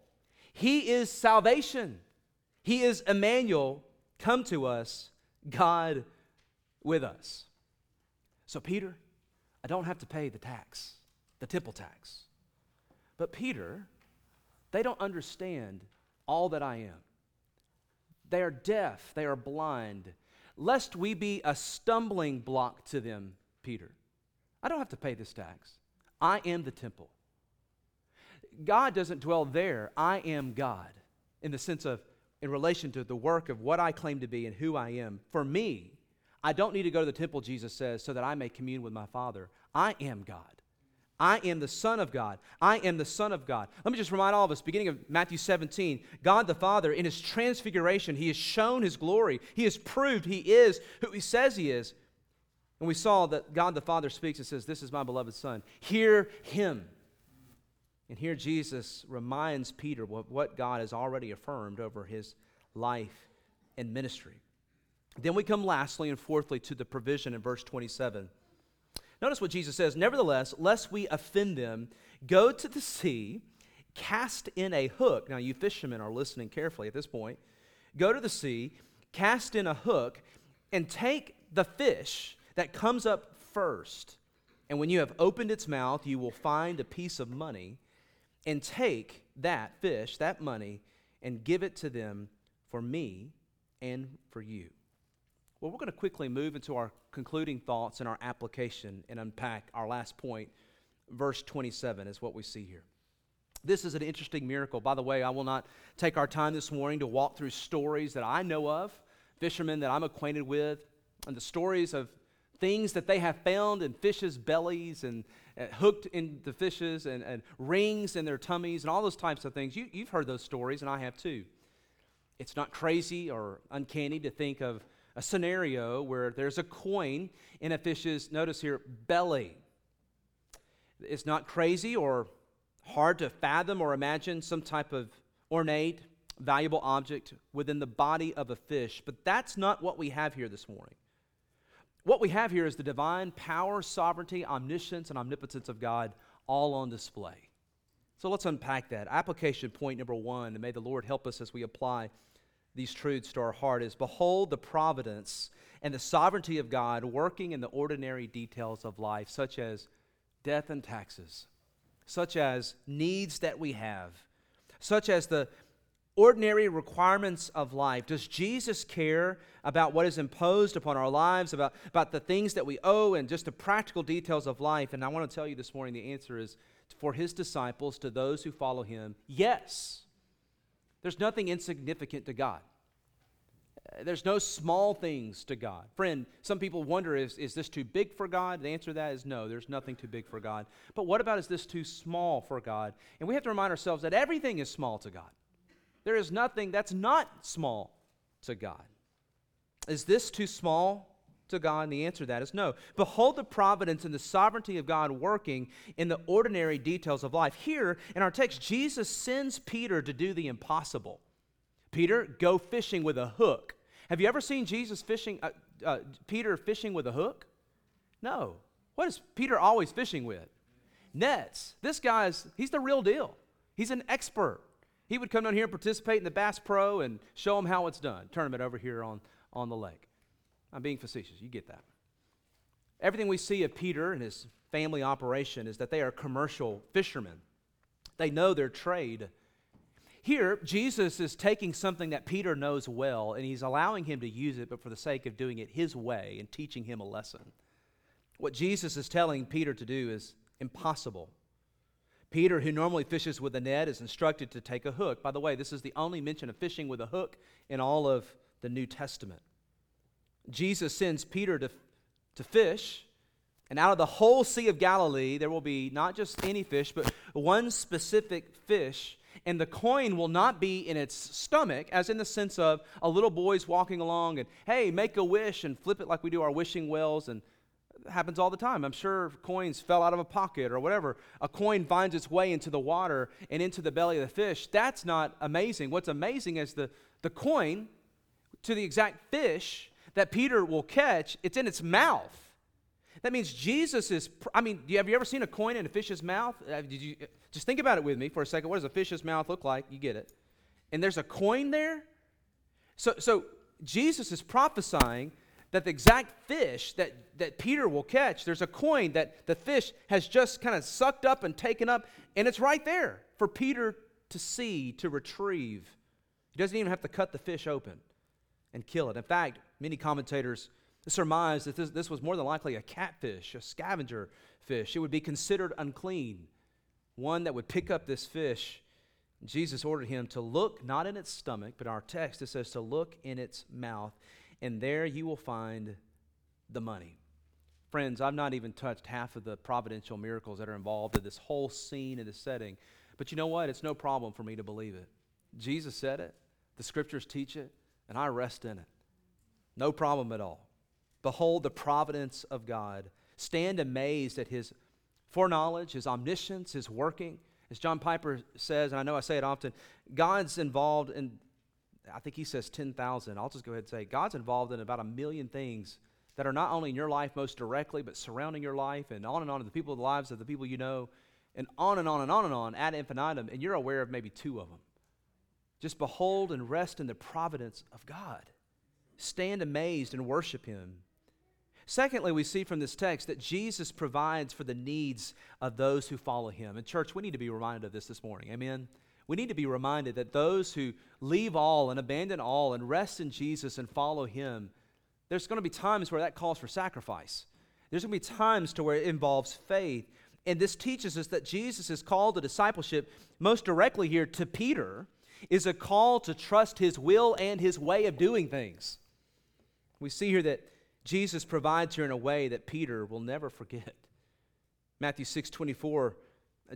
He is salvation. He is Emmanuel, come to us, God with us. So Peter, I don't have to pay the tax, the temple tax. But Peter, they don't understand all that I am. They are deaf. They are blind. Lest we be a stumbling block to them, Peter. I don't have to pay this tax. I am the temple. God doesn't dwell there. I am God in the sense of, in relation to the work of what I claim to be and who I am. For me, I don't need to go to the temple, Jesus says, so that I may commune with my Father. I am God. I am the Son of God. I am the Son of God. Let me just remind all of us, beginning of Matthew 17, God the Father, in his transfiguration, he has shown his glory. He has proved he is who he says he is. And we saw that God the Father speaks and says, this is my beloved Son. Hear him. And here Jesus reminds Peter what God has already affirmed over his life and ministry. Then we come lastly and fourthly to the provision in verse 27. Notice what Jesus says, nevertheless, lest we offend them, go to the sea, cast in a hook. Now, you fishermen are listening carefully at this point. Go to the sea, cast in a hook, and take the fish that comes up first. And when you have opened its mouth, you will find a piece of money, and take that fish, that money, and give it to them for me and for you. Well, we're going to quickly move into our concluding thoughts and our application and unpack our last point. Verse 27 is what we see here. This is an interesting miracle. By the way, I will not take our time this morning to walk through stories that I know of, fishermen that I'm acquainted with, and the stories of things that they have found in fishes' bellies and hooked in the fishes and rings in their tummies and all those types of things. You've heard those stories, and I have too. It's not crazy or uncanny to think of a scenario where there's a coin in a fish's, notice here, belly. It's not crazy or hard to fathom or imagine some type of ornate, valuable object within the body of a fish. But that's not what we have here this morning. What we have here is the divine power, sovereignty, omniscience, and omnipotence of God all on display. So let's unpack that. Application point number 1, and may the Lord help us as we apply these truths to our heart is, behold the providence and the sovereignty of God working in the ordinary details of life, such as death and taxes, such as needs that we have, such as the ordinary requirements of life. Does Jesus care about what is imposed upon our lives, about the things that we owe, and just the practical details of life? And I want to tell you this morning, the answer is, for his disciples, to those who follow him, yes. There's nothing insignificant to God. There's no small things to God. Friend, some people wonder, is this too big for God? The answer to that is no, there's nothing too big for God. But what about, is this too small for God? And we have to remind ourselves that everything is small to God. There is nothing that's not small to God. Is this too small to God? And the answer to that is no. Behold the providence and the sovereignty of God working in the ordinary details of life. Here in our text, Jesus sends Peter to do the impossible. Peter, go fishing with a hook. Have you ever seen Peter fishing with a hook? No. What is Peter always fishing with? Nets. This guy's, he's the real deal. He's an expert. He would come down here and participate in the Bass Pro and show them how it's done. Tournament over here on the lake. I'm being facetious. You get that. Everything we see of Peter and his family operation is that they are commercial fishermen. They know their trade. Here, Jesus is taking something that Peter knows well, and he's allowing him to use it, but for the sake of doing it his way and teaching him a lesson. What Jesus is telling Peter to do is impossible. Peter, who normally fishes with a net, is instructed to take a hook. By the way, this is the only mention of fishing with a hook in all of the New Testament. Jesus sends Peter to fish, and out of the whole Sea of Galilee, there will be not just any fish, but one specific fish, and the coin will not be in its stomach, as in the sense of a little boy's walking along and, hey, make a wish, and flip it like we do our wishing wells, and it happens all the time. I'm sure coins fell out of a pocket or whatever. A coin finds its way into the water and into the belly of the fish. That's not amazing. What's amazing is the coin to the exact fish that Peter will catch, it's in its mouth. That means Jesus is, have you ever seen a coin in a fish's mouth? Just think about it with me for a second. What does a fish's mouth look like? You get it. And there's a coin there? So Jesus is prophesying that the exact fish that Peter will catch, there's a coin that the fish has just kind of sucked up and taken up, and it's right there for Peter to see, to retrieve. He doesn't even have to cut the fish open and kill it. In fact, many commentators surmise that this was more than likely a catfish, a scavenger fish. It would be considered unclean, one that would pick up this fish. Jesus ordered him to look not in its stomach, but in our text it says to look in its mouth, and there you will find the money. Friends, I've not even touched half of the providential miracles that are involved in this whole scene and this setting, but you know what? It's no problem for me to believe it. Jesus said it, the scriptures teach it, and I rest in it. No problem at all. Behold the providence of God. Stand amazed at his foreknowledge, his omniscience, his working. As John Piper says, and I know I say it often, God's involved in, I think he says 10,000. I'll just go ahead and say, God's involved in about 1 million things that are not only in your life most directly, but surrounding your life and on to the people, the lives of the people you know, and on and on and on and on ad infinitum, and you're aware of maybe two of them. Just behold and rest in the providence of God. Stand amazed and worship him. Secondly, we see from this text that Jesus provides for the needs of those who follow him. And church, we need to be reminded of this morning. Amen? We need to be reminded that those who leave all and abandon all and rest in Jesus and follow him, there's going to be times where that calls for sacrifice. There's going to be times to where it involves faith. And this teaches us that Jesus is called to discipleship most directly here to Peter, is a call to trust his will and his way of doing things. We see here that Jesus provides here in a way that Peter will never forget. Matthew 6:24,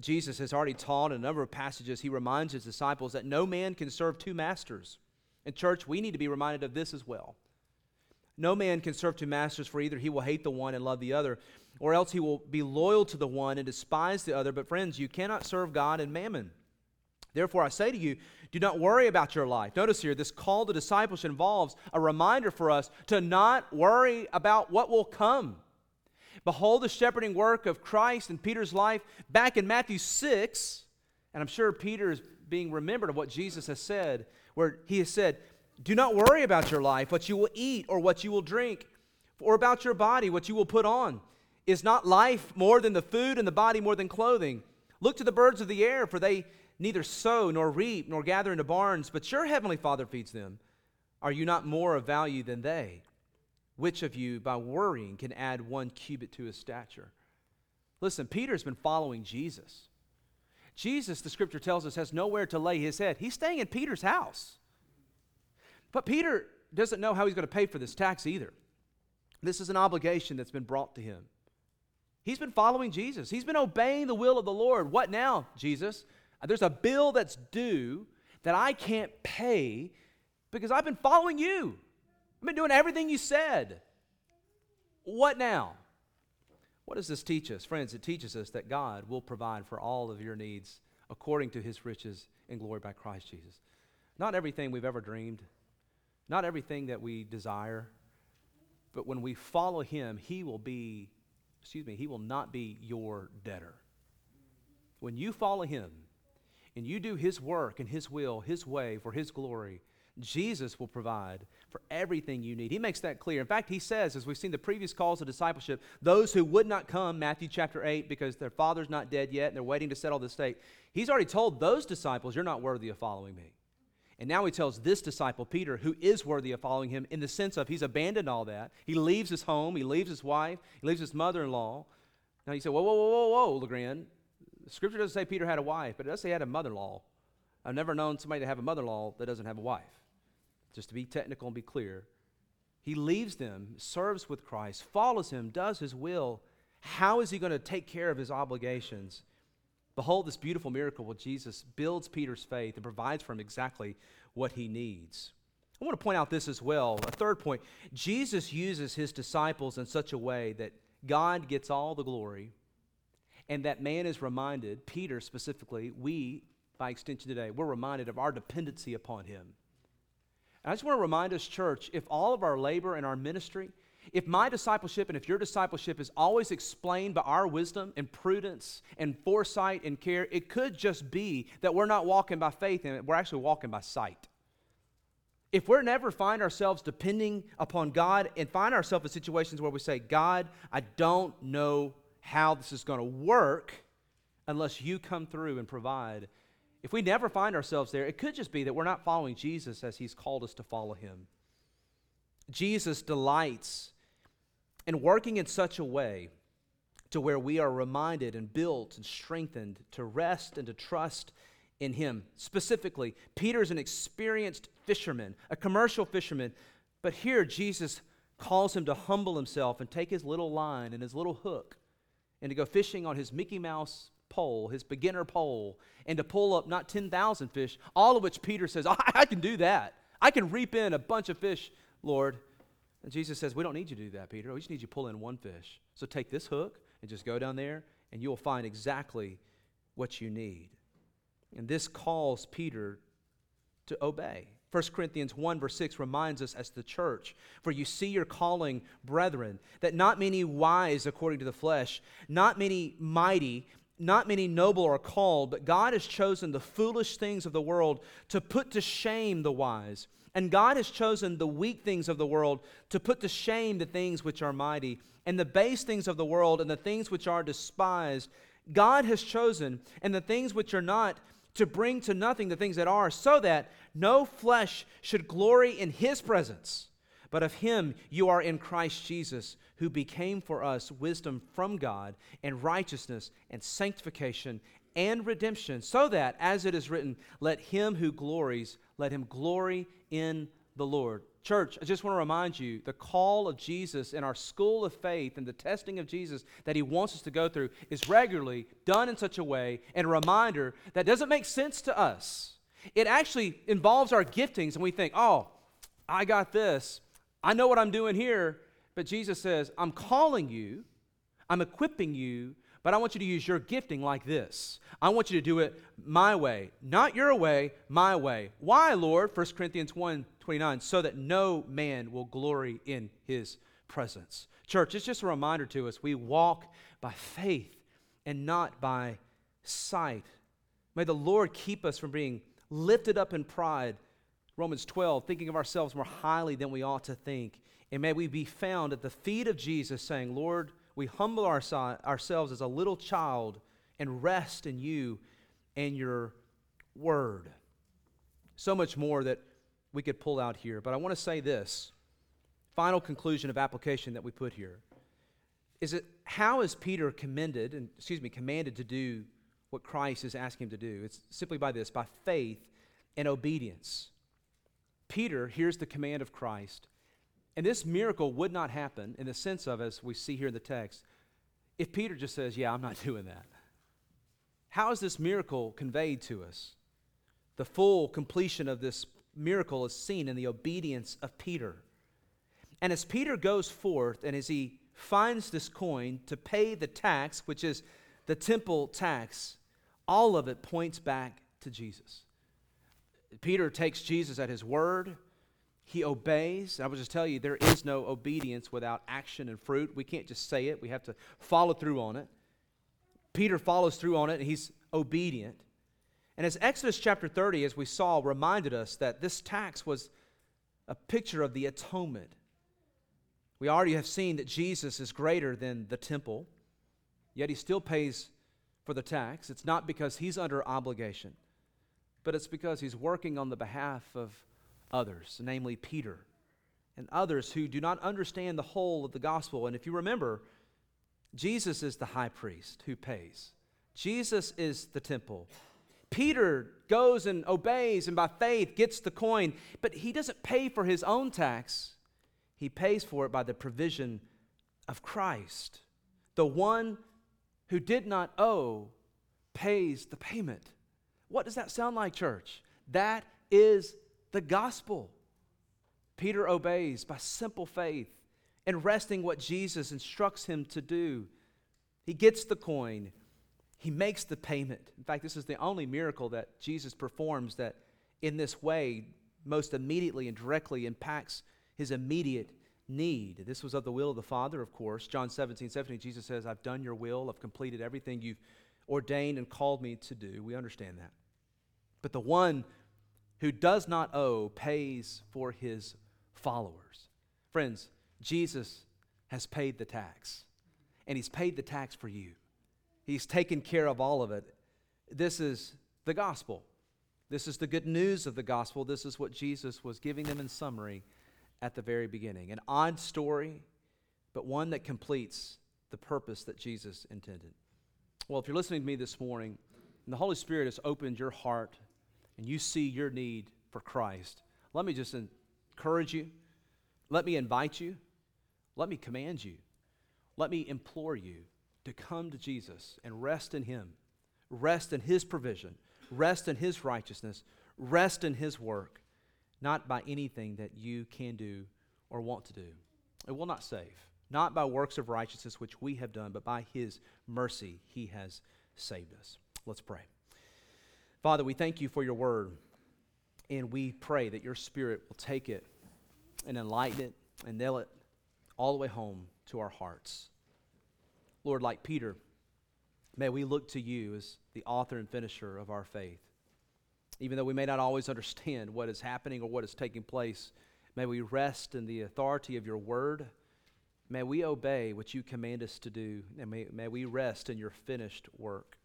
Jesus has already taught in a number of passages. He reminds his disciples that no man can serve two masters. And church, we need to be reminded of this as well. No man can serve two masters, for either he will hate the one and love the other, or else he will be loyal to the one and despise the other. But friends, you cannot serve God and mammon. Therefore, I say to you, do not worry about your life. Notice here, this call to discipleship involves a reminder for us to not worry about what will come. Behold the shepherding work of Christ in Peter's life back in Matthew 6. And I'm sure Peter is being remembered of what Jesus has said, where he has said, Do not worry about your life, what you will eat or what you will drink, or about your body, what you will put on. Is not life more than the food and the body more than clothing? Look to the birds of the air, for they neither sow nor reap nor gather into barns, but your heavenly Father feeds them. Are you not more of value than they? Which of you, by worrying, can add 1 cubit to his stature? Listen, Peter's been following Jesus. Jesus, the scripture tells us, has nowhere to lay his head. He's staying in Peter's house. But Peter doesn't know how he's going to pay for this tax either. This is an obligation that's been brought to him. He's been following Jesus. He's been obeying the will of the Lord. What now, Jesus? There's a bill that's due that I can't pay because I've been following you. I've been doing everything you said. What now? What does this teach us? Friends, it teaches us that God will provide for all of your needs according to his riches in glory by Christ Jesus. Not everything we've ever dreamed, not everything that we desire, but when we follow him, he will not be your debtor. When you follow him and you do his work and his will, his way, for his glory, Jesus will provide for everything you need. He makes that clear. In fact, he says, as we've seen the previous calls of discipleship, those who would not come, Matthew chapter 8, because their father's not dead yet and they're waiting to settle the stake, he's already told those disciples, you're not worthy of following me. And now he tells this disciple, Peter, who is worthy of following him in the sense of he's abandoned all that. He leaves his home, he leaves his wife, he leaves his mother-in-law. Now you say, whoa, Legrand. The scripture doesn't say Peter had a wife, but it does say he had a mother-in-law. I've never known somebody to have a mother-in-law that doesn't have a wife. Just to be technical and be clear, he leaves them, serves with Christ, follows him, does his will. How is he going to take care of his obligations? Behold this beautiful miracle where Jesus builds Peter's faith and provides for him exactly what he needs. I want to point out this as well. A third point, Jesus uses his disciples in such a way that God gets all the glory and that man is reminded, Peter specifically, we, by extension today, we're reminded of our dependency upon him. And I just want to remind us, church, if all of our labor and our ministry, if my discipleship and if your discipleship is always explained by our wisdom and prudence and foresight and care, it could just be that we're not walking by faith and we're actually walking by sight. If we never find ourselves depending upon God and find ourselves in situations where we say, God, I don't know how this is going to work unless you come through and provide. If we never find ourselves there, it could just be that we're not following Jesus as he's called us to follow him. Jesus delights in working in such a way to where we are reminded and built and strengthened to rest and to trust in him. Specifically, Peter's an experienced fisherman, a commercial fisherman, but here Jesus calls him to humble himself and take his little line and his little hook and to go fishing on his Mickey Mouse pole, his beginner pole, and to pull up not 10,000 fish, all of which Peter says, I can do that. I can reap in a bunch of fish, Lord. And Jesus says, we don't need you to do that, Peter. We just need you to pull in one fish. So take this hook and just go down there, and you'll find exactly what you need. And this calls Peter to obey. 1 Corinthians 1 verse 6 reminds us as the church, for you see your calling, brethren, that not many wise according to the flesh, not many mighty, not many noble are called, but God has chosen the foolish things of the world to put to shame the wise. And God has chosen the weak things of the world to put to shame the things which are mighty, and the base things of the world and the things which are despised. God has chosen, and the things which are not, to bring to nothing the things that are, so that no flesh should glory in his presence. But of him you are in Christ Jesus, who became for us wisdom from God, and righteousness, and sanctification, and redemption, so that, as it is written, let him who glories, let him glory in the Lord. Church, I just want to remind you, the call of Jesus and our school of faith and the testing of Jesus that he wants us to go through is regularly done in such a way, and a reminder that doesn't make sense to us. It actually involves our giftings, and we think, oh, I got this. I know what I'm doing here. But Jesus says, I'm calling you, I'm equipping you, but I want you to use your gifting like this. I want you to do it my way, not your way, my way. Why, Lord? 1 Corinthians 1:29, so that no man will glory in his presence. Church, it's just a reminder to us, we walk by faith and not by sight. May the Lord keep us from being lifted up in pride, Romans 12, thinking of ourselves more highly than we ought to think. And may we be found at the feet of Jesus saying, Lord, we humble ourselves as a little child and rest in you and your word. So much more that we could pull out here. But I want to say this, final conclusion of application that we put here, is that how is Peter commanded to do what Christ is asking him to do? It's simply by this, by faith and obedience. Peter hears the command of Christ, and this miracle would not happen in the sense of, as we see here in the text, if Peter just says, yeah, I'm not doing that. How is this miracle conveyed to us? The full completion of this miracle is seen in the obedience of Peter. And as Peter goes forth and as he finds this coin to pay the tax, which is the temple tax, all of it points back to Jesus. Peter takes Jesus at his word. He obeys. I will just tell you, there is no obedience without action and fruit. We can't just say it. We have to follow through on it. Peter follows through on it, and he's obedient. And as Exodus chapter 30, as we saw, reminded us that this tax was a picture of the atonement. We already have seen that Jesus is greater than the temple, yet he still pays for the tax. It's not because he's under obligation, but it's because he's working on the behalf of others, namely Peter and others who do not understand the whole of the gospel. And if you remember, Jesus is the high priest who pays. Jesus is the temple. Peter goes and obeys and by faith gets the coin, but he doesn't pay for his own tax. He pays for it by the provision of Christ. The one who did not owe pays the payment. What does that sound like, church? That is the gospel. Peter obeys by simple faith and resting what Jesus instructs him to do. He gets the coin. He makes the payment. In fact, this is the only miracle that Jesus performs that in this way most immediately and directly impacts his immediate need. This was of the will of the Father, of course. John 17:17, Jesus says, I've done your will. I've completed everything you've ordained and called me to do. We understand that. But the one who does not owe pays for his followers. Friends, Jesus has paid the tax, and he's paid the tax for you. He's taken care of all of it. This is the gospel. This is the good news of the gospel. This is what Jesus was giving them in summary at the very beginning. An odd story, but one that completes the purpose that Jesus intended. Well, if you're listening to me this morning, and the Holy Spirit has opened your heart, and you see your need for Christ, let me just encourage you. Let me invite you. Let me command you. Let me implore you to come to Jesus and rest in him. Rest in his provision. Rest in his righteousness. Rest in his work. Not by anything that you can do or want to do. It will not save. Not by works of righteousness which we have done, but by his mercy he has saved us. Let's pray. Father, we thank you for your word, and we pray that your Spirit will take it and enlighten it and nail it all the way home to our hearts. Lord, like Peter, may we look to you as the author and finisher of our faith. Even though we may not always understand what is happening or what is taking place, may we rest in the authority of your word. May we obey what you command us to do, and may we rest in your finished work,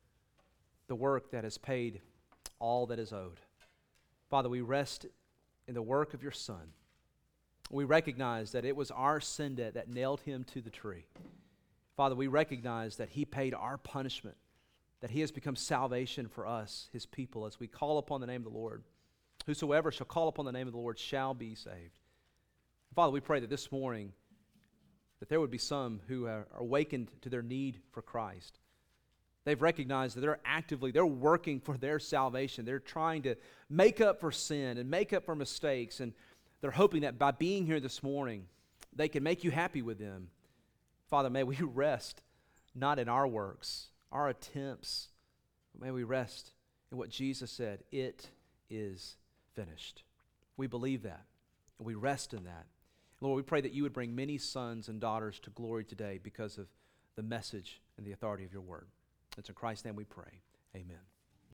the work that has paid all that is owed. Father, we rest in the work of your Son. We recognize that it was our sin debt that nailed him to the tree. Father, we recognize that he paid our punishment, that he has become salvation for us, his people, as we call upon the name of the Lord. Whosoever shall call upon the name of the Lord shall be saved. Father, we pray that this morning that there would be some who are awakened to their need for Christ. They've recognized that they're working for their salvation. They're trying to make up for sin and make up for mistakes, and they're hoping that by being here this morning, they can make you happy with them. Father, may we rest not in our works, our attempts, but may we rest in what Jesus said, it is finished. We believe that, and we rest in that. Lord, we pray that you would bring many sons and daughters to glory today because of the message and the authority of your word. It's in Christ's name we pray. Amen.